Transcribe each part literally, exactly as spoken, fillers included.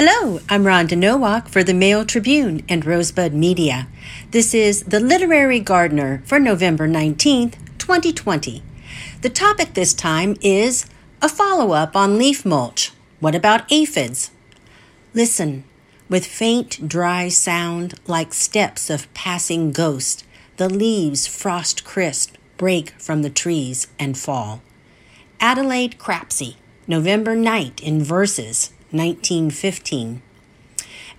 Hello, I'm Rhonda Nowak for the Mail Tribune and Rosebud Media. This is The Literary Gardener for November nineteenth, twenty twenty. The topic this time is a follow-up on leaf mulch. What about aphids? Listen, with faint, dry sound like steps of passing ghosts, the leaves, frost-crisp, break from the trees and fall. Adelaide Crapsey, November Night in Verses, nineteen fifteen.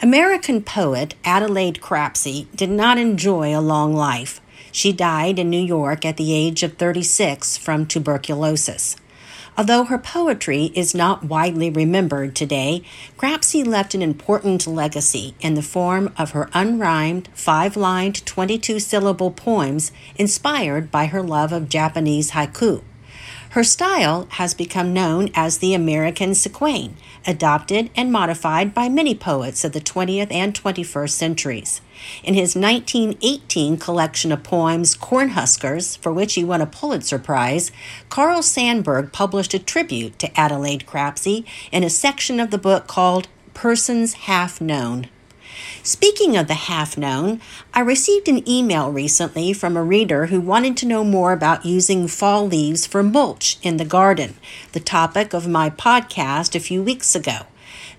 American poet Adelaide Crapsey did not enjoy a long life. She died in New York at the age of thirty-six from tuberculosis. Although her poetry is not widely remembered today, Crapsey left an important legacy in the form of her unrhymed, five-lined, twenty-two syllable poems inspired by her love of Japanese haiku. Her style has become known as the American Sequin, adopted and modified by many poets of the twentieth and twenty-first centuries. In his nineteen eighteen collection of poems, Cornhuskers, for which he won a Pulitzer Prize, Carl Sandburg published a tribute to Adelaide Crapsey in a section of the book called Persons Half Known. Speaking of the half-known, I received an email recently from a reader who wanted to know more about using fall leaves for mulch in the garden, the topic of my podcast a few weeks ago.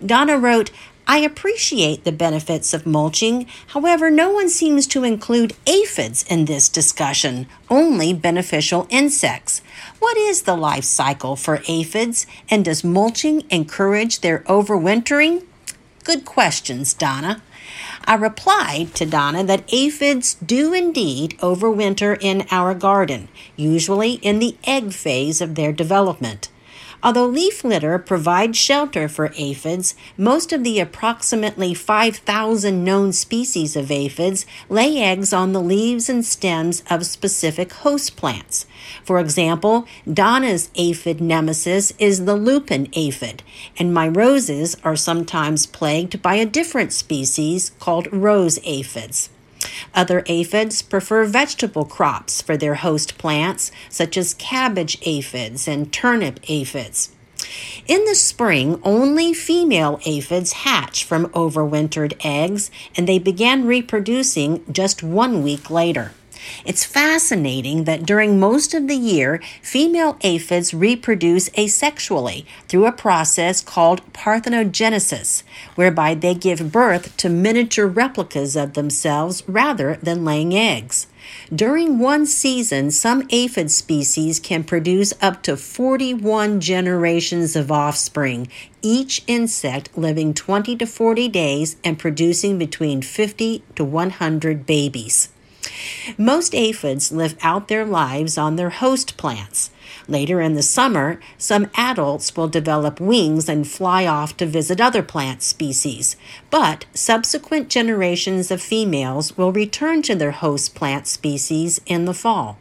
Donna wrote, "I appreciate the benefits of mulching. However, no one seems to include aphids in this discussion, only beneficial insects. What is the life cycle for aphids, and does mulching encourage their overwintering?" Good questions, Donna. I replied to Donna that aphids do indeed overwinter in our garden, usually in the egg phase of their development. Although leaf litter provides shelter for aphids, most of the approximately five thousand known species of aphids lay eggs on the leaves and stems of specific host plants. For example, Donna's aphid nemesis is the lupin aphid, and my roses are sometimes plagued by a different species called rose aphids. Other aphids prefer vegetable crops for their host plants, such as cabbage aphids and turnip aphids. In the spring, only female aphids hatch from overwintered eggs, and they begin reproducing just one week later. It's fascinating that during most of the year, female aphids reproduce asexually through a process called parthenogenesis, whereby they give birth to miniature replicas of themselves rather than laying eggs. During one season, some aphid species can produce up to forty-one generations of offspring, each insect living twenty to forty days and producing between fifty to one hundred babies. Most aphids live out their lives on their host plants. Later in the summer, some adults will develop wings and fly off to visit other plant species, but subsequent generations of females will return to their host plant species in the fall.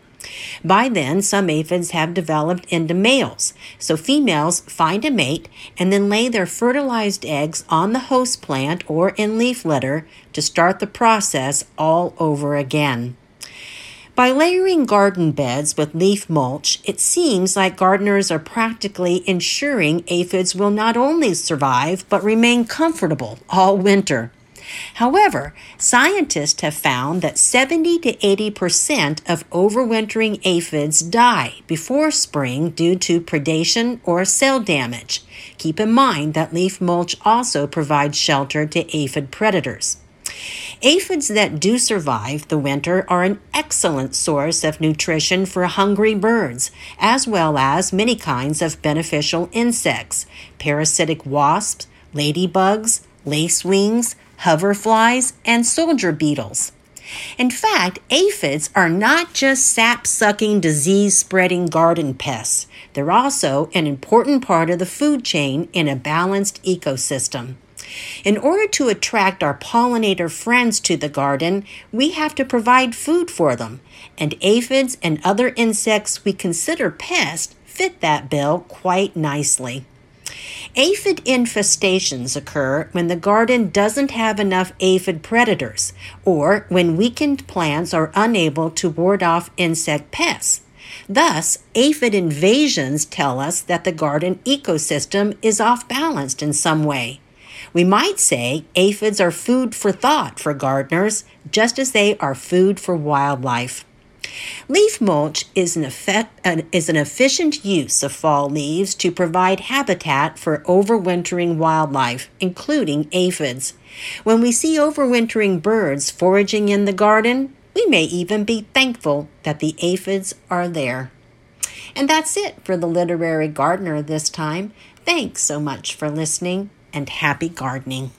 By then, some aphids have developed into males, so females find a mate and then lay their fertilized eggs on the host plant or in leaf litter to start the process all over again. By layering garden beds with leaf mulch, it seems like gardeners are practically ensuring aphids will not only survive but remain comfortable all winter. However, scientists have found that seventy to eighty percent of overwintering aphids die before spring due to predation or cell damage. Keep in mind that leaf mulch also provides shelter to aphid predators. Aphids that do survive the winter are an excellent source of nutrition for hungry birds, as well as many kinds of beneficial insects, parasitic wasps, ladybugs, lacewings, hoverflies, and soldier beetles. In fact, aphids are not just sap-sucking, disease-spreading garden pests. They're also an important part of the food chain in a balanced ecosystem. In order to attract our pollinator friends to the garden, we have to provide food for them, and aphids and other insects we consider pests fit that bill quite nicely. Aphid infestations occur when the garden doesn't have enough aphid predators, or when weakened plants are unable to ward off insect pests. Thus, aphid invasions tell us that the garden ecosystem is off-balanced in some way. We might say aphids are food for thought for gardeners, just as they are food for wildlife. Leaf mulch is an, effect, an, is an efficient use of fall leaves to provide habitat for overwintering wildlife, including aphids. When we see overwintering birds foraging in the garden, we may even be thankful that the aphids are there. And that's it for The Literary Gardener this time. Thanks so much for listening, and happy gardening.